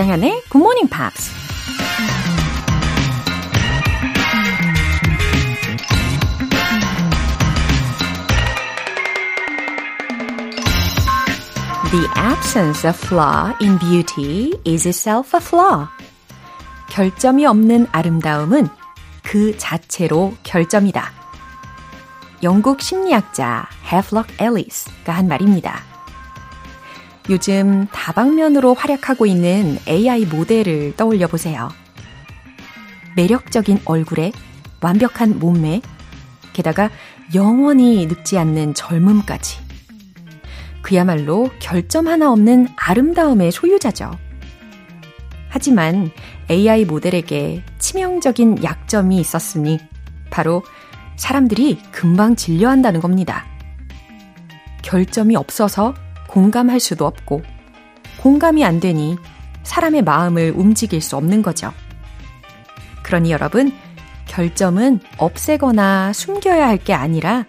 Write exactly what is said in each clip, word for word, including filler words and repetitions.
조장현의 Good Morning Pops. The absence of flaw in beauty is itself a flaw. 결점이 없는 아름다움은 그 자체로 결점이다. 영국 심리학자 해플록 앨리스가 한 말입니다. 요즘 다방면으로 활약하고 있는 에이아이 모델을 떠올려 보세요. 매력적인 얼굴에 완벽한 몸매, 게다가 영원히 늙지 않는 젊음까지. 그야말로 결점 하나 없는 아름다움의 소유자죠. 하지만 에이아이 모델에게 치명적인 약점이 있었으니 바로 사람들이 금방 질려한다는 겁니다. 결점이 없어서 공감할 수도 없고 공감이 안 되니 사람의 마음을 움직일 수 없는 거죠. 그러니 여러분, 결점은 없애거나 숨겨야 할 게 아니라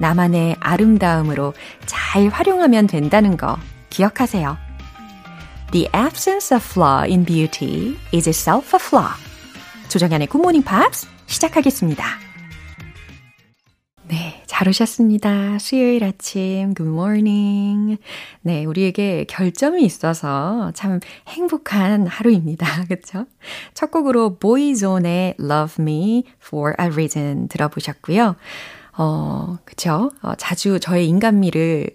나만의 아름다움으로 잘 활용하면 된다는 거 기억하세요. The absence of flaw in beauty is itself a flaw. 조정현의 굿모닝 팝스 시작하겠습니다. 네, 잘 오셨습니다. 수요일 아침 굿모닝. 네, 우리에게 결점이 있어서 참 행복한 하루입니다. 그렇죠? 첫 곡으로 보이존의 Love Me for a Reason 들어보셨고요. 어, 그렇죠? 어, 자주 저의 인간미를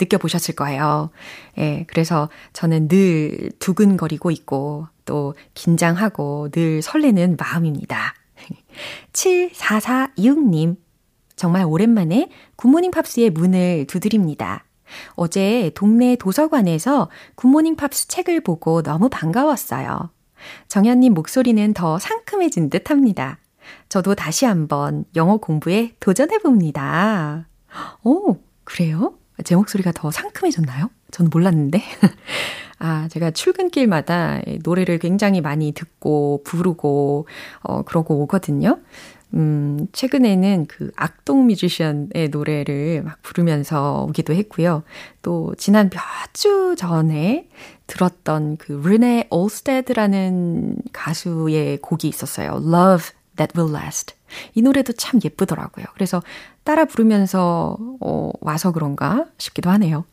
느껴보셨을 거예요. 예, 그래서 저는 늘 두근거리고 있고 또 긴장하고 늘 설레는 마음입니다. 칠사사육 님, 정말 오랜만에 굿모닝 팝스의 문을 두드립니다. 어제 동네 도서관에서 굿모닝 팝스 책을 보고 너무 반가웠어요. 정현님 목소리는 더 상큼해진 듯합니다. 저도 다시 한번 영어 공부에 도전해봅니다. 오, 그래요? 제 목소리가 더 상큼해졌나요? 저는 몰랐는데. 아, 제가 출근길마다 노래를 굉장히 많이 듣고 부르고 어, 그러고 오거든요. 음, 최근에는 그 악동 뮤지션의 노래를 막 부르면서 오기도 했고요. 또 지난 몇 주 전에 들었던 그 르네 올스테드라는 가수의 곡이 있었어요. Love That Will Last. 이 노래도 참 예쁘더라고요. 그래서 따라 부르면서 어, 와서 그런가 싶기도 하네요.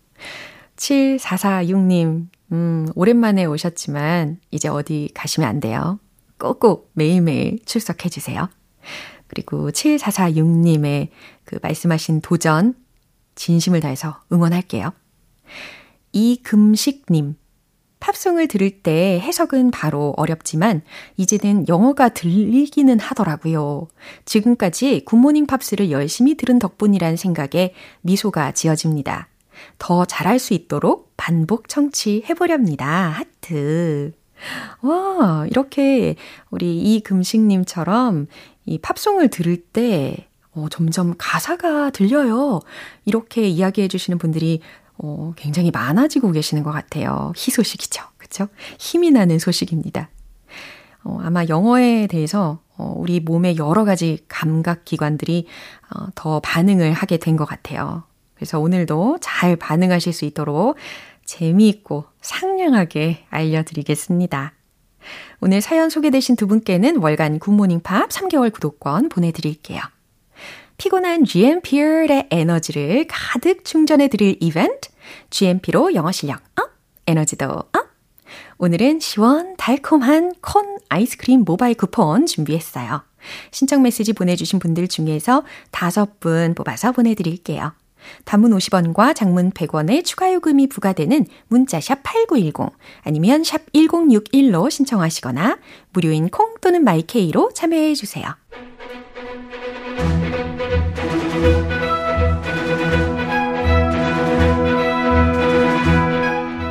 칠사사육 님, 음, 오랜만에 오셨지만 이제 어디 가시면 안 돼요. 꼭꼭 매일매일 출석해 주세요. 그리고 칠사사육 님의 그 말씀하신 도전 진심을 다해서 응원할게요. 이금식님, 팝송을 들을 때 해석은 바로 어렵지만 이제는 영어가 들리기는 하더라고요. 지금까지 굿모닝 팝스를 열심히 들은 덕분이란 생각에 미소가 지어집니다. 더 잘할 수 있도록 반복 청취해보렵니다. 하트. 와, 이렇게 우리 이금식님처럼 이 팝송을 들을 때 어, 점점 가사가 들려요. 이렇게 이야기해 주시는 분들이 어, 굉장히 많아지고 계시는 것 같아요. 희소식이죠. 그렇죠? 힘이 나는 소식입니다. 어, 아마 영어에 대해서 어, 우리 몸의 여러 가지 감각기관들이 어, 더 반응을 하게 된 것 같아요. 그래서 오늘도 잘 반응하실 수 있도록 재미있고 상냥하게 알려드리겠습니다. 오늘 사연 소개되신 두 분께는 월간 굿모닝팝 삼 개월 구독권 보내드릴게요. 피곤한 지엠피의 에너지를 가득 충전해드릴 이벤트, 지엠피로 영어 실력 업, 에너지도 업! 오늘은 시원달콤한 콘 아이스크림 모바일 쿠폰 준비했어요. 신청 메시지 보내주신 분들 중에서 다섯 분 뽑아서 보내드릴게요. 단문 오십 원과 장문 백 원의 추가 요금이 부과되는 문자 샵 팔구일공 아니면 샵 일공육일로 신청하시거나 무료인 콩 또는 마이케이로 참여해 주세요.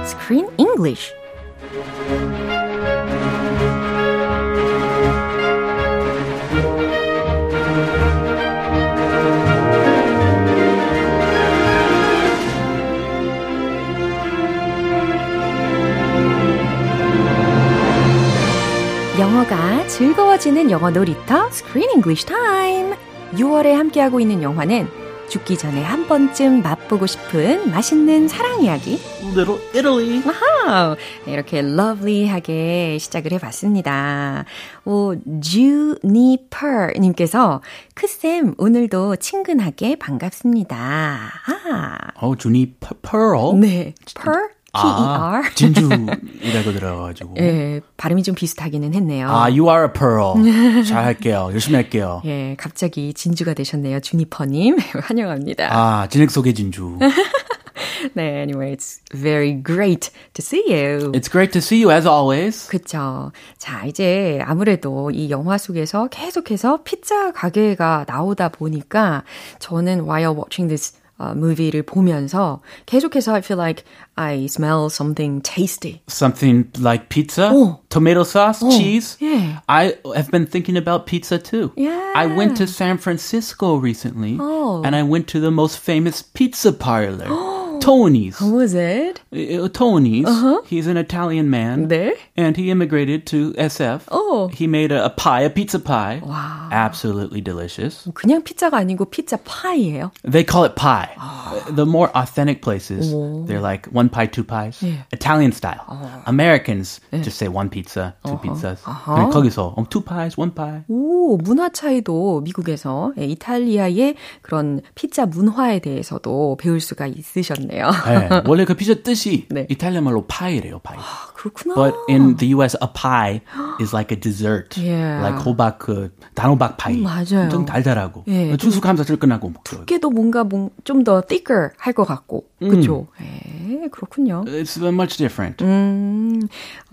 Screen English. 영어가 즐거워지는 영어 놀이터 Screen English Time. 유월에 함께하고 있는 영화는 죽기 전에 한 번쯤 맛보고 싶은 맛있는 사랑 이야기 Little Italy. 와우, 이렇게 러블리하게 시작을 해봤습니다. 오, 주니퍼님께서 크쌤 오늘도 친근하게 반갑습니다. 아. 어, 주니퍼? 네, 퍼? 아, P-E-R. 진주이라고 들어가지고. 예, 발음이 좀 비슷하기는 했네요. 아, you are a pearl. 잘할게요. 열심히 할게요. 예, 갑자기 진주가 되셨네요. 주니퍼님. 환영합니다. 아, 진액 속의 진주. 네, anyway, it's very great to see you. It's great to see you as always. 그렇죠. 자, 이제 아무래도 이 영화 속에서 계속해서 피자 가게가 나오다 보니까 저는 while watching this Uh, movie를 보면서 계속해서 I feel like I smell something tasty. Something like pizza, oh. tomato sauce, oh. cheese. Yeah. I have been thinking about pizza too. Yeah. I went to San Francisco recently oh. and I went to the most famous pizza parlor. Tony's. How was it? Tony's. Uh-huh. He's an Italian man. 네. And he immigrated to S F. Oh. He made a, a pie, a pizza pie. Wow. Absolutely delicious. 그냥 피자가 아니고 피자 파이예요? They call it pie. Oh. The more authentic places, oh. they're like one pie, two pies. Yeah. Italian style. Oh. Americans yeah. just say one pizza, two uh-huh. pizzas. Uh-huh. 거기서 um, two pies, one pie. 오, 문화 차이도 미국에서 예, 이탈리아의 그런 피자 문화에 대해서도 배울 수가 있으셨네요. 네, 원래 그 피자 뜻이 네. 이탈리아 말로 파이래요, 파이. 아, 그렇구나. But in the U S, a pie is like a dessert. Yeah. Like 호박, 그, 단호박 파이. 음, 맞아요. 좀 달달하고. 예, 추수감사절 끝나고. 두께도 뭔가 좀 더 thicker 할 것 같고. 음. 그쵸? 예, 그렇군요. It's much different. 음,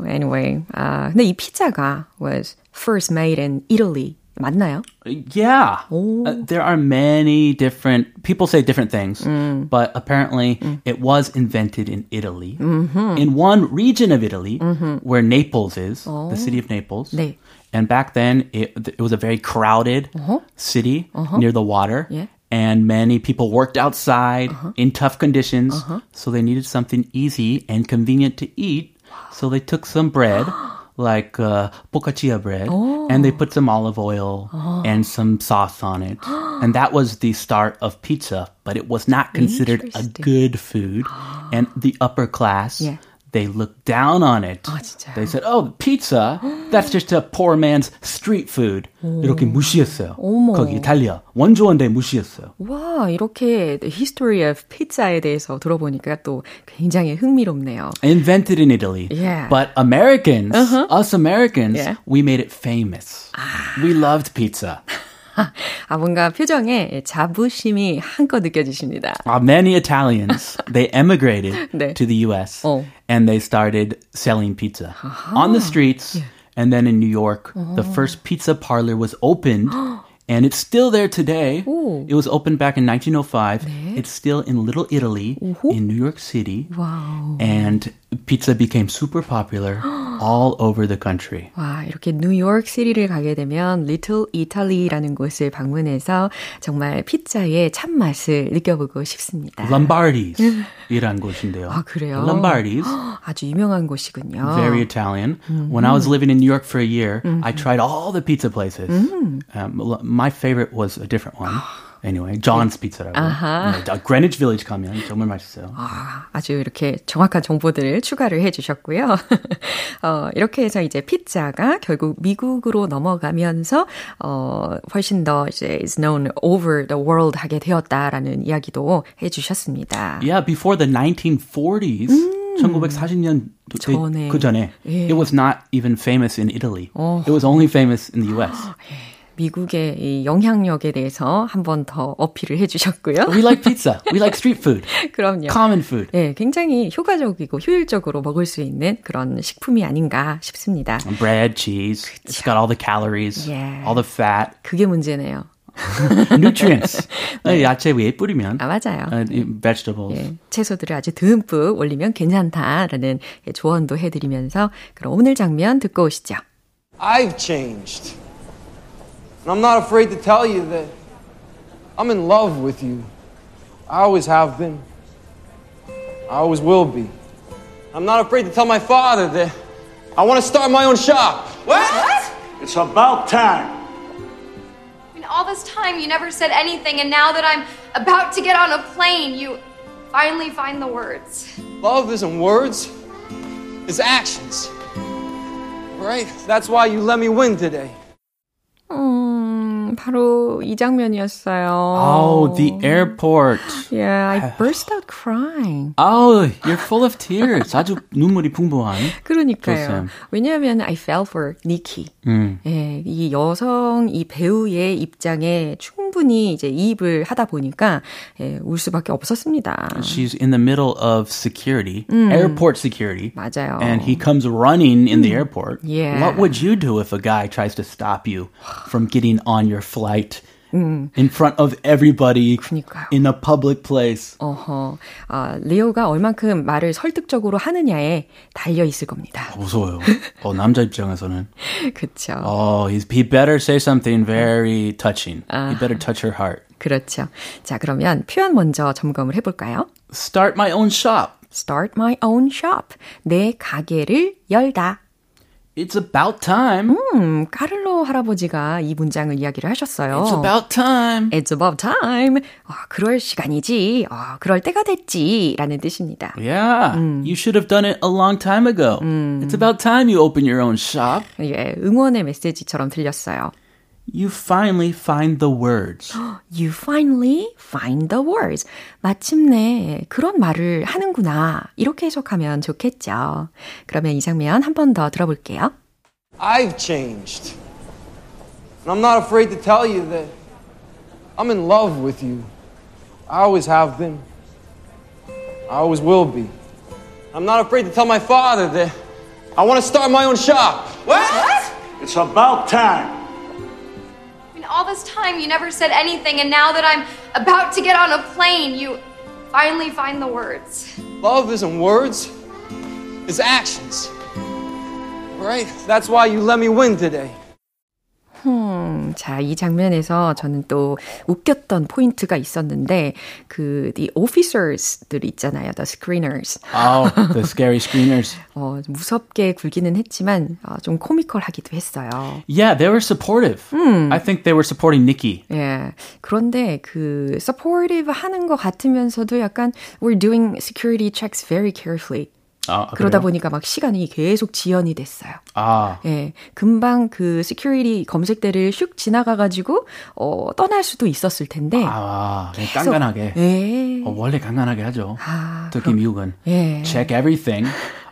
anyway, 아, 근데 이 피자가 was first made in Italy. 맞나요? Yeah. Uh, there are many different, people say different things, mm. but apparently mm. it was invented in Italy, mm-hmm. in one region of Italy mm-hmm. where Naples is, oh. the city of Naples. 네. And back then, it, it was a very crowded uh-huh. city uh-huh. near the water. Yeah. And many people worked outside uh-huh. in tough conditions, uh-huh. so they needed something easy and convenient to eat. So they took some bread. Like uh, focaccia bread, oh. and they put some olive oil oh. and some sauce on it. And that was the start of pizza, but it was not considered a good food. And the upper class, yeah. they looked down on it. Oh, they said, oh, pizza, that's just a poor man's street food. 오. 이렇게 무시했어요. 어머. 거기 이탈리아 원조원대 무시했어요. 와, 이렇게 the history of pizza에 대해서 들어보니까 또 굉장히 흥미롭네요. Invented in Italy. Yeah. But Americans, uh-huh. us Americans, yeah. we made it famous. 아. We loved pizza. 아, 뭔가 표정에 자부심이 한껏 느껴지십니다. Uh, many Italians, they emigrated 네. to the U S 어. and they started selling pizza 아하. on the streets. Yeah. And then in New York, 어. the first pizza parlor was opened. And it's still there today. 오. It was opened back in nineteen oh five. 네. It's still in Little Italy 오호. in New York City. Wow. And pizza became super popular all over the country. 와, 이렇게 뉴욕 시티를 가게 되면 Little Italy라는 곳을 방문해서 정말 피자의 참맛을 느껴보고 싶습니다. Lombardi's 이란 곳인데요. 아, 그래요? Lombardi's. 아주 유명한 곳이군요. Very Italian. 음. When I was living in New York for a year, 음. I tried all the pizza places. 음. Um, My favorite was a different one. Anyway, John's Pizza라고. Uh-huh. 네, Greenwich Village 가면 정말 맛있어요. 아, 아주 이렇게 정확한 정보들을 추가를 해주셨고요. 어, 이렇게 해서 이제 피자가 결국 미국으로 넘어가면서 어, 훨씬 더 이제 is known over the world 하게 되었다라는 이야기도 해주셨습니다. Yeah, before the nineteen forties. 음. 천구백사십 년 전에. 그 전에. 예. It was not even famous in Italy. 어. It was only famous in the U S. 예. 미국의 이 영향력에 대해서 한 번 더 어필을 해주셨고요. We like pizza. We like street food. 그럼요. Common food. 네, 굉장히 효과적이고 효율적으로 먹을 수 있는 그런 식품이 아닌가 싶습니다. Bread, cheese. 그쵸. It's got all the calories, yeah. all the fat. 그게 문제네요. Nutrients. 네. 야채 위에 뿌리면. 아, 맞아요. Uh, vegetables. 예, 채소들을 아주 듬뿍 올리면 괜찮다라는 예, 조언도 해드리면서 그럼 오늘 장면 듣고 오시죠. I've changed. And I'm not afraid to tell you that I'm in love with you. I always have been. I always will be. I'm not afraid to tell my father that I want to start my own shop. What? It's about time. I mean, all this time you never said anything, and now that I'm about to get on a plane, you finally find the words. Love isn't words, it's actions. Right? That's why you let me win today. 음, 바로 이 장면이었어요. Oh, the airport. Yeah, I burst out crying. Oh, you're full of tears. 아주 눈물이 풍부한. 그러니까요. 왜냐하면 I fell for Nikki. 음. 예, 이 여성, 이 배우의 입장에 충분히 이제 이입을 하다 보니까 예, 울 수밖에 없었습니다. She's in the middle of security, 음. airport security. 맞아요. And he comes running in 음. the airport. Yeah. What would you do if a guy tries to stop you from getting on your flight 음. in front of everybody 그러니까요. in a public place? 어허. 아, 리오가 얼만큼 말을 설득적으로 하느냐에 달려 있을 겁니다. 아, 무서워요. 어, 남자 입장에서는. 그렇죠. Oh, he's, he better say something very touching. 아. He better touch her heart. 그렇죠. 자, 그러면 표현 먼저 점검을 해 볼까요? Start my own shop. Start my own shop. 내 가게를 열다. It's about time. 음, 카를로 할아버지가 이 문장을 이야기를 하셨어요. It's about time. It's about time. 아, 그럴 시간이지. 아, 그럴 때가 됐지라는 뜻입니다. Yeah. 음. You should have done it a long time ago. 음. It's about time you open your own shop. 예, 응원의 메시지처럼 들렸어요. You finally find the words. You finally find the words. 마침내 그런 말을 하는구나. 이렇게 해석하면 좋겠죠. 그러면 이 장면 한 번 더 들어볼게요. I've changed. And I'm not afraid to tell you that I'm in love with you. I always have been. I always will be. I'm not afraid to tell my father that I want to start my own shop. What? What? It's about time. All this time you never said anything, and now that I'm about to get on a plane, you finally find the words. Love isn't words, it's actions. Right? That's why you let me win today. 음, 자, 이 장면에서 저는 또 웃겼던 포인트가 있었는데 그 the officers들이 있잖아요. The screeners. Oh, the scary screeners. 어, 무섭게 굴기는 했지만 어, 좀 코미컬하기도 했어요. Yeah, they were supportive. 음. I think they were supporting Nikki. 예, 그런데 그 supportive 하는 것 같으면서도 약간 we're doing security checks very carefully. 아, 그러다 보니까 막 시간이 계속 지연이 됐어요. 아. 예. 금방 그 시큐리티 검색대를 슉 지나가가지고, 어, 떠날 수도 있었을 텐데. 아, 계속, 깐깐하게. 예. 어, 원래 깐깐하게 하죠. 아, 특히 그럼, 미국은. 예. Check everything.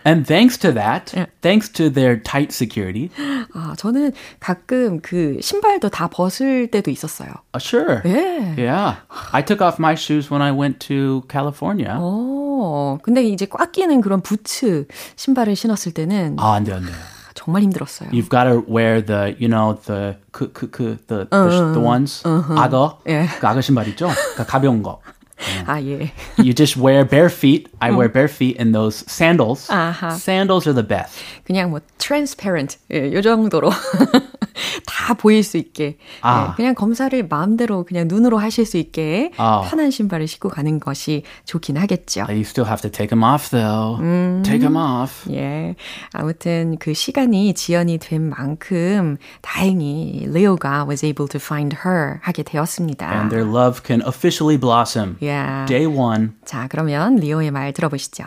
And thanks to that, 예. thanks to their tight security. 아, 저는 가끔 그 신발도 다 벗을 때도 있었어요. Uh, sure. 예. Yeah. I took off my shoes when I went to California. 오. 어, 근데 이제 꽉 끼는 그런 부츠 신발을 신었을 때는 아, 안 돼, 안 돼. 정말 힘들었어요. You've got to wear the, you know, the 그, 그, 그, the, uh-huh. the ones uh-huh. 악어, 예. 그 악어 신발 있죠? 그러니까 가벼운 거. Yeah. 아, 예. You just wear bare feet. I 음. wear bare feet in those sandals. 아하. Sandals are the best. 그냥 뭐 transparent. 예, 요 정도로 다 보일 수 있게. 아. 예, 그냥 검사를 마음대로 그냥 눈으로 하실 수 있게 아. 편한 신발을 신고 가는 것이 좋긴 하겠죠. You still have to take them off though. 음. Take them off. 예. 아무튼 그 시간이 지연이 된 만큼 다행히 Leo가 was able to find her 하게 되었습니다. And their love can officially blossom. Yeah. Day one. 자, 그러면 리오의 말 들어보시죠.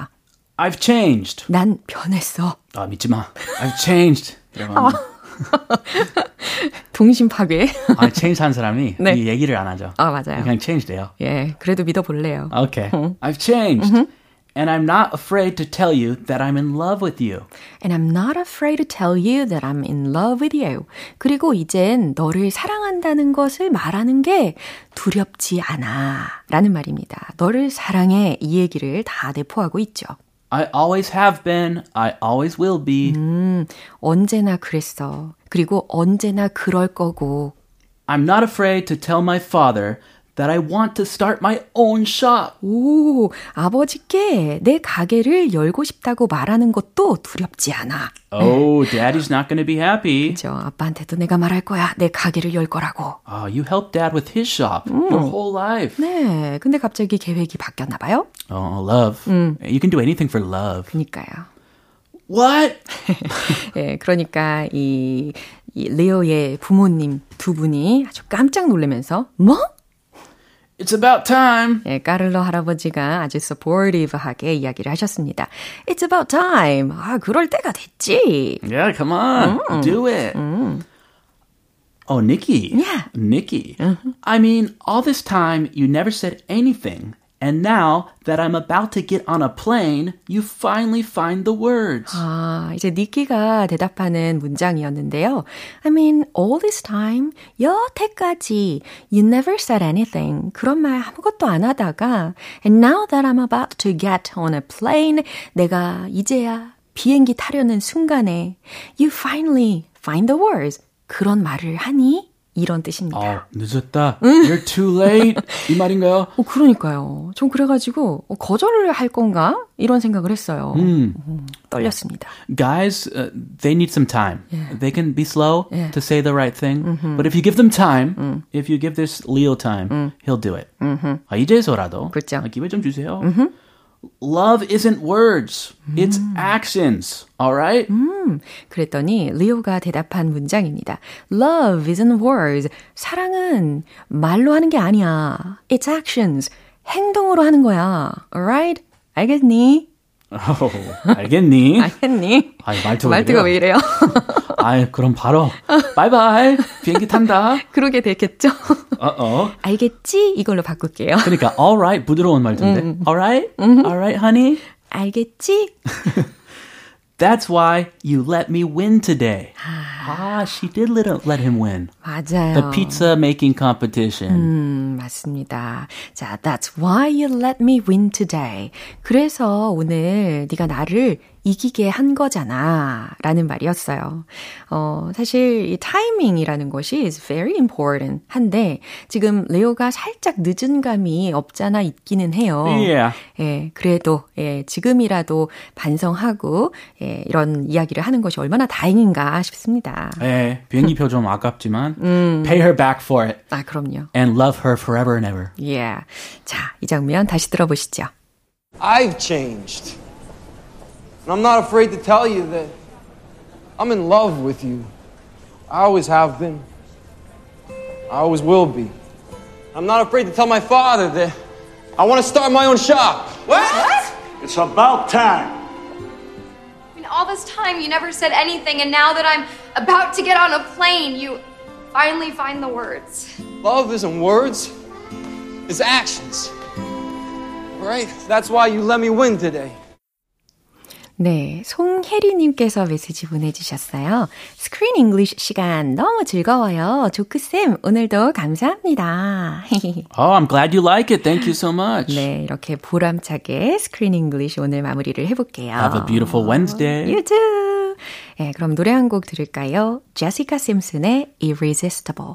I've changed. 난 변했어. 아, 믿지 마. I've changed. 아. 동심 파괴. 아, change한 사람이 네. 이 얘기를 안 하죠. 아, 맞아요. 그냥 changed예요. 예, 그래도 믿어볼래요. Okay. 응. I've changed. Mm-hmm. And I'm not afraid to tell you that I'm in love with you. And I'm not afraid to tell you that I'm in love with you. 그리고 이젠 너를 사랑한다는 것을 말하는 게 두렵지 않아 라는 말입니다. 너를 사랑해 이 얘기를 다 내포하고 있죠. I always have been. I always will be. 음, 언제나 그랬어. 그리고 언제나 그럴 거고. I'm not afraid to tell my father that I want to start my own shop. 오, 아버지께 내 가게를 열고 싶다고 말하는 것도 두렵지 않아. Oh, daddy's not going to be happy. 그렇죠. 아빠한테도 내가 말할 거야. 내 가게를 열 거라고. Oh, you helped dad with his shop 음. your whole life. 네, 근데 갑자기 계획이 바뀌었나 봐요. Oh, love. 음. You can do anything for love. 그러니까요. What? 예, 그러니까 이 이 레오의 부모님 두 분이 아주 깜짝 놀라면서 뭐? It's about time. 예, 까를로 할아버지가 아주 supportive하게 이야기를 하셨습니다. It's about time. 아, 그럴 때가 됐지. Yeah, come on. 음. Do it. 음. Oh, Nikki. Yeah. Nikki. Uh-huh. I mean, all this time you never said anything. And now that I'm about to get on a plane, you finally find the words. 아, 이제 니키가 대답하는 문장이었는데요. I mean, all this time, 여태까지, you never said anything. 그런 말 아무것도 안 하다가, and now that I'm about to get on a plane, 내가 이제야 비행기 타려는 순간에, you finally find the words. 그런 말을 하니? 이런 뜻입니다. 아, 늦었다. You're too late. 이 말인가요? 어, 그러니까요. 전 그래가지고 거절을 할 건가? 이런 생각을 했어요. 음. 음, 떨렸습니다. Guys, uh, they need some time. Yeah. They can be slow yeah. to say the right thing. Mm-hmm. But if you give them time, mm. if you give this Leo time, mm. he'll do it. Mm-hmm. 아, 이제서라도 그렇죠. 아, 기회 좀 주세요. Mm-hmm. Love isn't words, it's 음. actions. All right? 음, 그랬더니 리오가 대답한 문장입니다. Love isn't words. 사랑은 말로 하는 게 아니야. It's actions. 행동으로 하는 거야. All right? 알겠니? Oh, 알겠니? 알겠니? 아이, 말투가, 말투가 왜 이래요? 아이, 그럼 바로 바이바이 비행기 탄다. 그러게 되겠죠? 어어. 알겠지? 이걸로 바꿀게요. 그러니까 all right 부드러운 말투인데. 음. All right? 음. All right, honey? 알겠지? That's why you let me win today. 아, she did let him, let him win. 맞아요. The pizza making competition. 음, 맞습니다. 자, that's why you let me win today. 그래서 오늘 네가 나를 이기게 한 거잖아 라는 말이었어요. 어, 사실 이 타이밍이라는 것이 is very important 한데 지금 레오가 살짝 늦은 감이 없잖아 있기는 해요. Yeah. 예, 그래도 예, 지금이라도 반성하고 예, 이런 이야기를 하는 것이 얼마나 다행인가 싶습니다. 예, 비행기표 좀 아깝지만 음. pay her back for it. 아, 그럼요. And love her forever and ever. Yeah. 자, 이 장면 다시 들어보시죠. I've changed. And I'm not afraid to tell you that I'm in love with you. I always have been. I always will be. I'm not afraid to tell my father that I want to start my own shop. What? It's about time. I mean, all this time you never said anything, and now that I'm about to get on a plane, you finally find the words. Love isn't words. It's actions. Right? That's why you let me win today. 네, 송혜리님께서 메시지 보내주셨어요. 스크린 잉글리시 시간 너무 즐거워요. 조크쌤, 오늘도 감사합니다. Oh, I'm glad you like it. Thank you so much. 네, 이렇게 보람차게 스크린 잉글리시 오늘 마무리를 해볼게요. Have a beautiful Wednesday. You too. 네, 그럼 노래 한 곡 들을까요? 제시카 심슨의 Irresistible.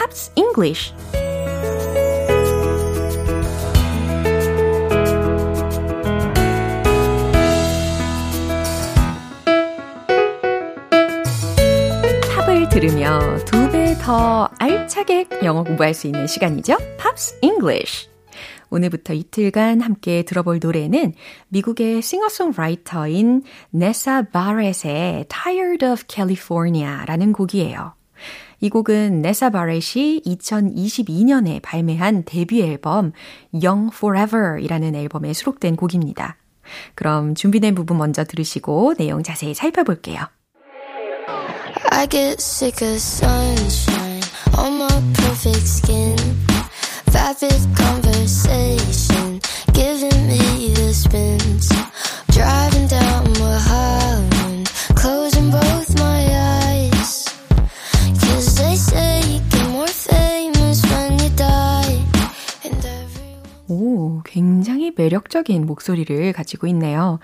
Pops English. 팝을 들으며 두 배 더 알차게 영어 공부할 수 있는 시간이죠. Pops English. 오늘부터 이틀간 함께 들어볼 노래는 미국의 싱어송라이터인 Nessa Barrett의 Tired of California라는 곡이에요. 이 곡은 네사 바렛이 이천이십이 년에 발매한 데뷔 앨범 Young Forever이라는 앨범에 수록된 곡입니다. 그럼 준비된 부분 먼저 들으시고 내용 자세히 살펴볼게요. I get sick of sunshine on my perfect skin Vivid conversation giving me the spins Driving down Mulholland closing both my eyes 굉장히 매력 서정적인 목소리를 가지고 있네요.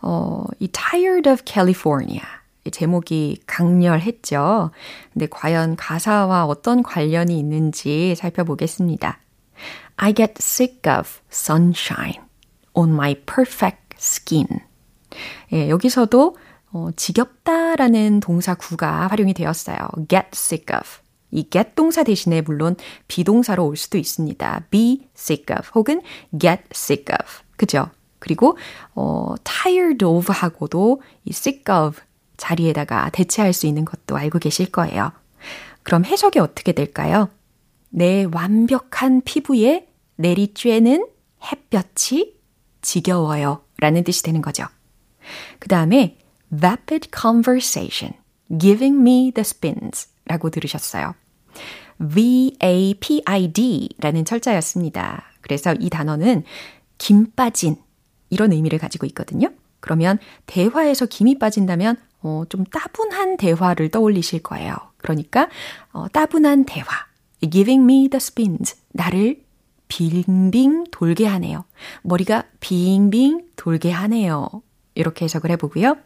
어, 이 Tired of California 제목이 강렬했죠. 근데 과연 가사와 어떤 관련이 있는지 살펴보겠습니다. I get sick of sunshine on my perfect skin. 예, 여기서도 어, 지겹다라는 동사 구가 활용이 되었어요. get sick of. 이 get 동사 대신에 물론 비동사로 올 수도 있습니다. be sick of 혹은 get sick of. 그죠? 그리고 어, tired of 하고도 이 sick of 자리에다가 대체할 수 있는 것도 알고 계실 거예요. 그럼 해석이 어떻게 될까요? 내 완벽한 피부에 내리쬐는 햇볕이 지겨워요 라는 뜻이 되는 거죠. 그 다음에 vapid conversation, giving me the spins 라고 들으셨어요. V-A-P-I-D 라는 철자였습니다. 그래서 이 단어는 김 빠진 이런 의미를 가지고 있거든요. 그러면 대화에서 김이 빠진다면 어, 좀 따분한 대화를 떠올리실 거예요. 그러니까 어, 따분한 대화, giving me the spins, 나를 빙빙 돌게 하네요. 머리가 빙빙 돌게 하네요. 이렇게 해석을 해보고요.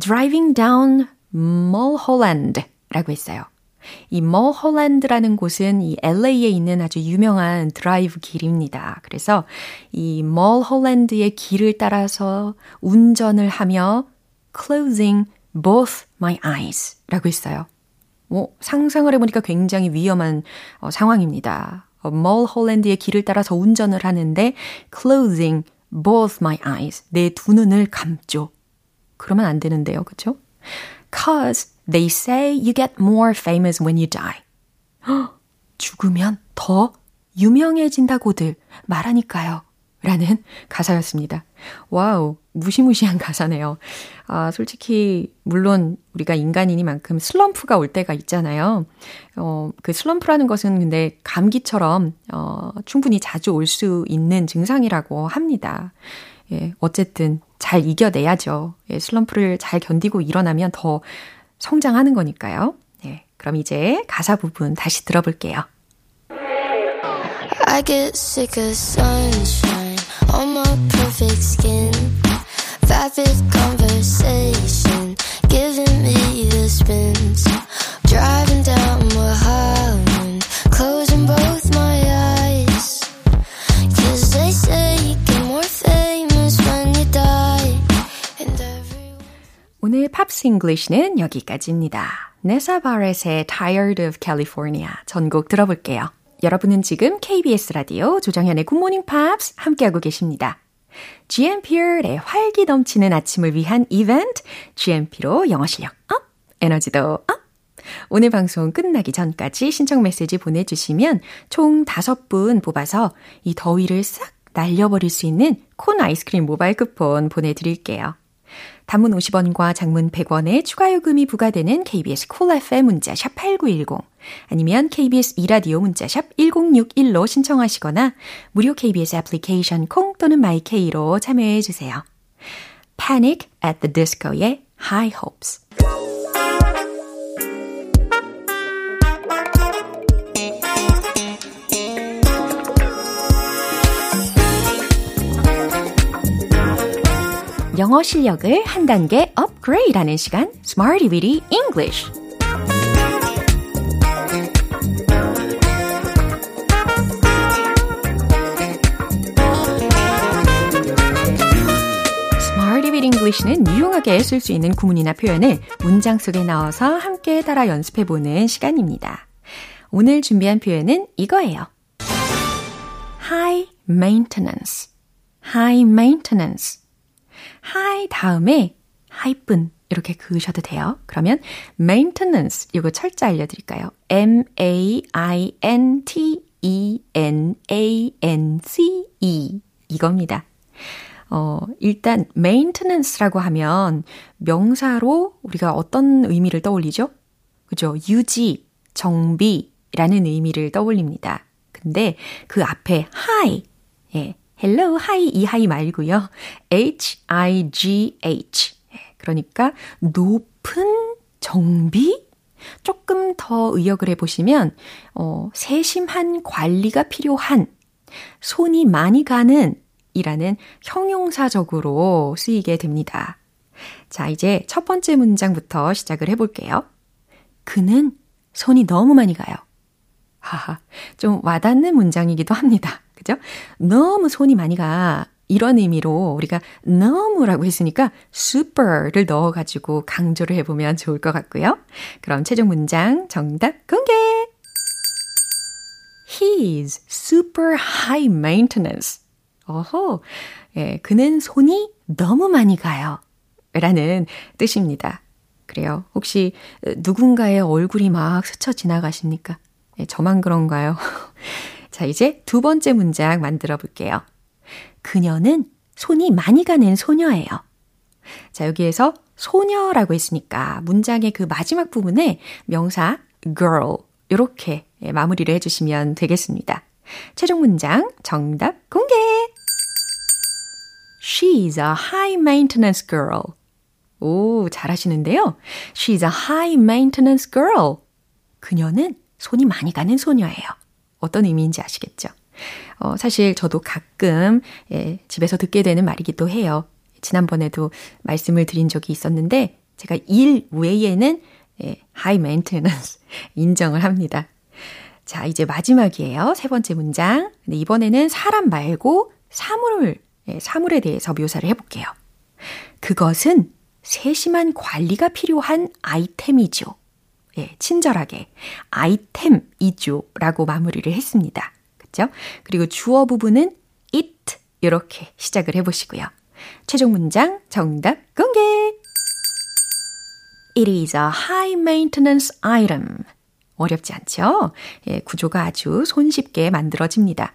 Driving down Mulholland 라고 했어요. 이 Mulholland라는 곳은 이 엘에이에 있는 아주 유명한 드라이브 길입니다. 그래서 이 Mulholland의 길을 따라서 운전을 하며 closing both my eyes 라고 했어요. 뭐, 상상을 해보니까 굉장히 위험한 어, 상황입니다. Mulholland의 길을 따라서 운전을 하는데 closing both my eyes, 내 두 눈을 감죠. 그러면 안 되는데요, 그렇죠? Cause they say you get more famous when you die. 허, 죽으면 더 유명해진다고들 말하니까요. 라는 가사였습니다. 와우, 무시무시한 가사네요. 아, 솔직히 물론 우리가 인간이니만큼 슬럼프가 올 때가 있잖아요. 어, 그 슬럼프라는 것은 근데 감기처럼 어, 충분히 자주 올 수 있는 증상이라고 합니다. 예, 어쨌든 잘 이겨내야죠. 예, 슬럼프를 잘 견디고 일어나면 더 성장하는 거니까요. 예, 그럼 이제 가사 부분 다시 들어볼게요. I get sick of sunshine on my perfect skin. Vapid conversation giving me the spins. Driving down Mulholland, closing both my eyes. Cause they say you get more famous when you die. And everyone... 오늘 팝스 잉글리시는 여기까지입니다. Nessa Barrett의 Tired of California 전곡 들어볼게요. 여러분은 지금 케이비에스 라디오 조정현의 굿모닝 팝스 함께하고 계십니다. 지엠피의 활기 넘치는 아침을 위한 이벤트 지엠피로 영어 실력 업, 에너지도 업! 오늘 방송 끝나기 전까지 신청 메시지 보내주시면 총 다섯 분 뽑아서 이 더위를 싹 날려버릴 수 있는 콘 아이스크림 모바일 쿠폰 보내드릴게요. 단문 오십 원과 장문 백 원의 추가 요금이 부과되는 케이비에스 콜 에프엠 문자 샵 팔구일공 아니면 케이비에스 이라디오 문자 샵 일공육일로 신청하시거나 무료 케이비에스 애플리케이션 콩 또는 마이케이로 참여해 주세요. Panic at the Disco의 High Hopes. 영어 실력을 한 단계 업그레이드하는 시간 Smarty Weedy English Smarty Weedy English는 유용하게 쓸 수 있는 구문이나 표현을 문장 속에 넣어서 함께 따라 연습해보는 시간입니다. 오늘 준비한 표현은 이거예요. High Maintenance High Maintenance high 다음에 하이픈 이렇게 그으셔도 돼요. 그러면 maintenance 이거 철자 알려드릴까요? M-A-I-N-T-E-N-A-N-C-E 이겁니다. 어, 일단 maintenance라고 하면 명사로 우리가 어떤 의미를 떠올리죠? 그죠? 유지, 정비라는 의미를 떠올립니다. 근데 그 앞에 high 예. hello, hi, 이 hi 말고요. H-I-G-H. 그러니까 높은 정비? 조금 더 의역을 해보시면 어, 세심한 관리가 필요한, 손이 많이 가는 이라는 형용사적으로 쓰이게 됩니다. 자, 이제 첫 번째 문장부터 시작을 해볼게요. 그는 손이 너무 많이 가요. 하하, 좀 와닿는 문장이기도 합니다. 그죠? 너무 손이 많이 가. 이런 의미로 우리가 너무라고 했으니까 super를 넣어가지고 강조를 해보면 좋을 것 같고요. 그럼 최종 문장 정답 공개! He's super high maintenance. 어허, 예, 그는 손이 너무 많이 가요. 라는 뜻입니다. 그래요. 혹시 누군가의 얼굴이 막 스쳐 지나가십니까? 예, 저만 그런가요? 자, 이제 두 번째 문장 만들어 볼게요. 그녀는 손이 많이 가는 소녀예요. 자, 여기에서 소녀라고 했으니까 문장의 그 마지막 부분에 명사 girl 이렇게 마무리를 해주시면 되겠습니다. 최종 문장 정답 공개! She's a high maintenance girl. 오, 잘하시는데요. She's a high maintenance girl. 그녀는 손이 많이 가는 소녀예요. 어떤 의미인지 아시겠죠? 어, 사실 저도 가끔 예, 집에서 듣게 되는 말이기도 해요. 지난번에도 말씀을 드린 적이 있었는데 제가 일 외에는 예, high maintenance 인정을 합니다. 자, 이제 마지막이에요. 세 번째 문장. 근데 이번에는 사람 말고 사물, 예, 사물에 대해서 묘사를 해볼게요. 그것은 세심한 관리가 필요한 아이템이죠. 예, 친절하게 아이템이죠 라고 마무리를 했습니다. 그리고 주어 부분은 it 이렇게 시작을 해보시고요. 최종 문장 정답 공개! It is a high maintenance item. 어렵지 않죠? 예, 구조가 아주 손쉽게 만들어집니다.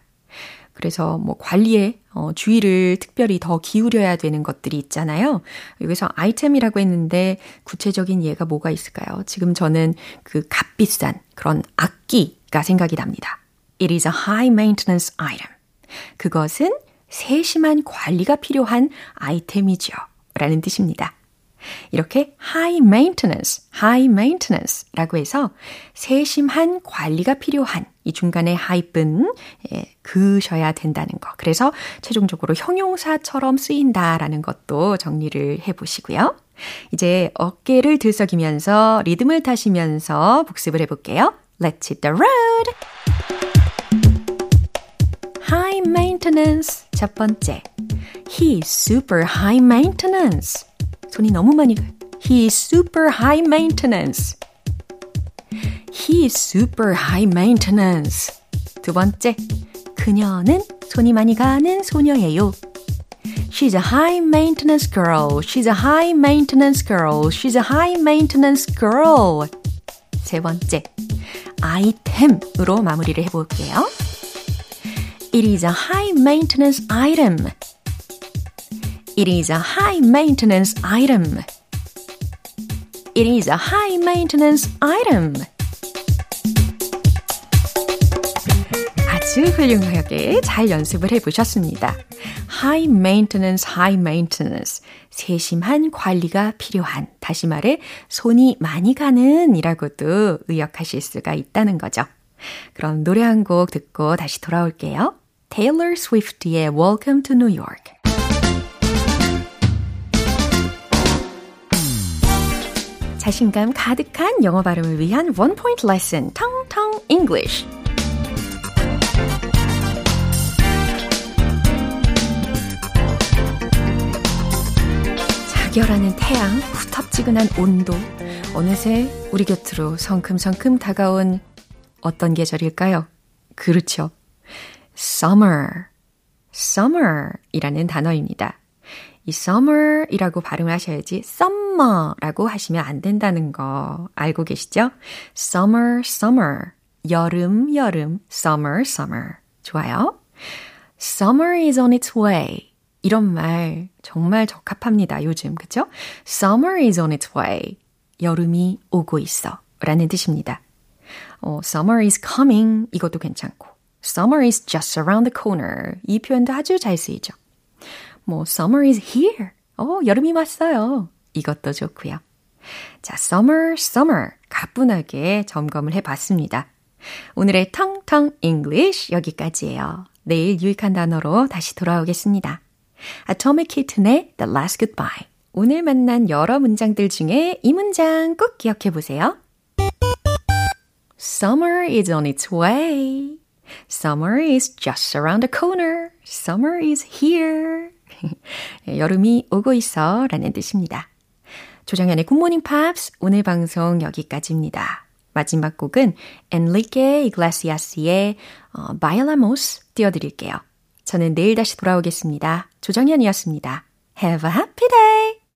그래서 뭐 관리에 어, 주의를 특별히 더 기울여야 되는 것들이 있잖아요. 여기서 아이템이라고 했는데 구체적인 예가 뭐가 있을까요? 지금 저는 그 값비싼 그런 악기가 생각이 납니다. It is a high maintenance item. 그것은 세심한 관리가 필요한 아이템이죠. 라는 뜻입니다. 이렇게 high maintenance, high maintenance 라고 해서 세심한 관리가 필요한 이 중간에 하이픈 예, 그으셔야 된다는 거. 그래서 최종적으로 형용사처럼 쓰인다라는 것도 정리를 해보시고요. 이제 어깨를 들썩이면서 리듬을 타시면서 복습을 해볼게요. Let's hit the road! High maintenance. 첫 번째. He is super high maintenance. 손이 너무 많이 가요. He is super high maintenance. He is super high maintenance. 두 번째. 그녀는 손이 많이 가는 소녀예요. She's a high maintenance girl. She's a high maintenance girl. She's a high maintenance girl. 세 번째. 아이템으로 마무리를 해볼게요. It is a high maintenance item. It is a high maintenance item. It is a high maintenance item. 아주 훌륭하게 잘 연습을 해보셨습니다. High maintenance, high maintenance. 세심한 관리가 필요한, 다시 말해 손이 많이 가는 이라고도 의역하실 수가 있다는 거죠. 그럼 노래 한 곡 듣고 다시 돌아올게요. Taylor Swift의 Welcome to New York. 자신감 가득한 영어 발음을 위한 One Point Lesson, Tong Tong English. 자결하는 태양, 후텁지근한 온도. 어느새 우리 곁으로 성큼성큼 다가온 어떤 계절일까요? 그렇죠. summer, summer 이라는 단어입니다. 이 summer 이라고 발음하셔야지 summer 라고 하시면 안 된다는 거 알고 계시죠? summer, summer, 여름, 여름, summer, summer. 좋아요. summer is on its way. 이런 말 정말 적합합니다. 요즘, 그렇죠? summer is on its way. 여름이 오고 있어 라는 뜻입니다. 어, summer is coming 이것도 괜찮고 summer is just around the corner 이 표현도 아주 잘 쓰이죠. 뭐 summer is here 어, 여름이 왔어요 이것도 좋고요. 자, summer, summer 가뿐하게 점검을 해봤습니다. 오늘의 텅텅 English 여기까지예요. 내일 유익한 단어로 다시 돌아오겠습니다. Atomic Kitten의 The Last Goodbye. 오늘 만난 여러 문장들 중에 이 문장 꼭 기억해 보세요. Summer is on its way. Summer is just around the corner. Summer is here. 여름이 오고 있어 라는 뜻입니다. 조정현의 굿모닝 팝스 오늘 방송 여기까지입니다. 마지막 곡은 엔리케 이글레시아스의 바일라모스 띄워드릴게요. 저는 내일 다시 돌아오겠습니다. 조정현이었습니다. Have a happy day!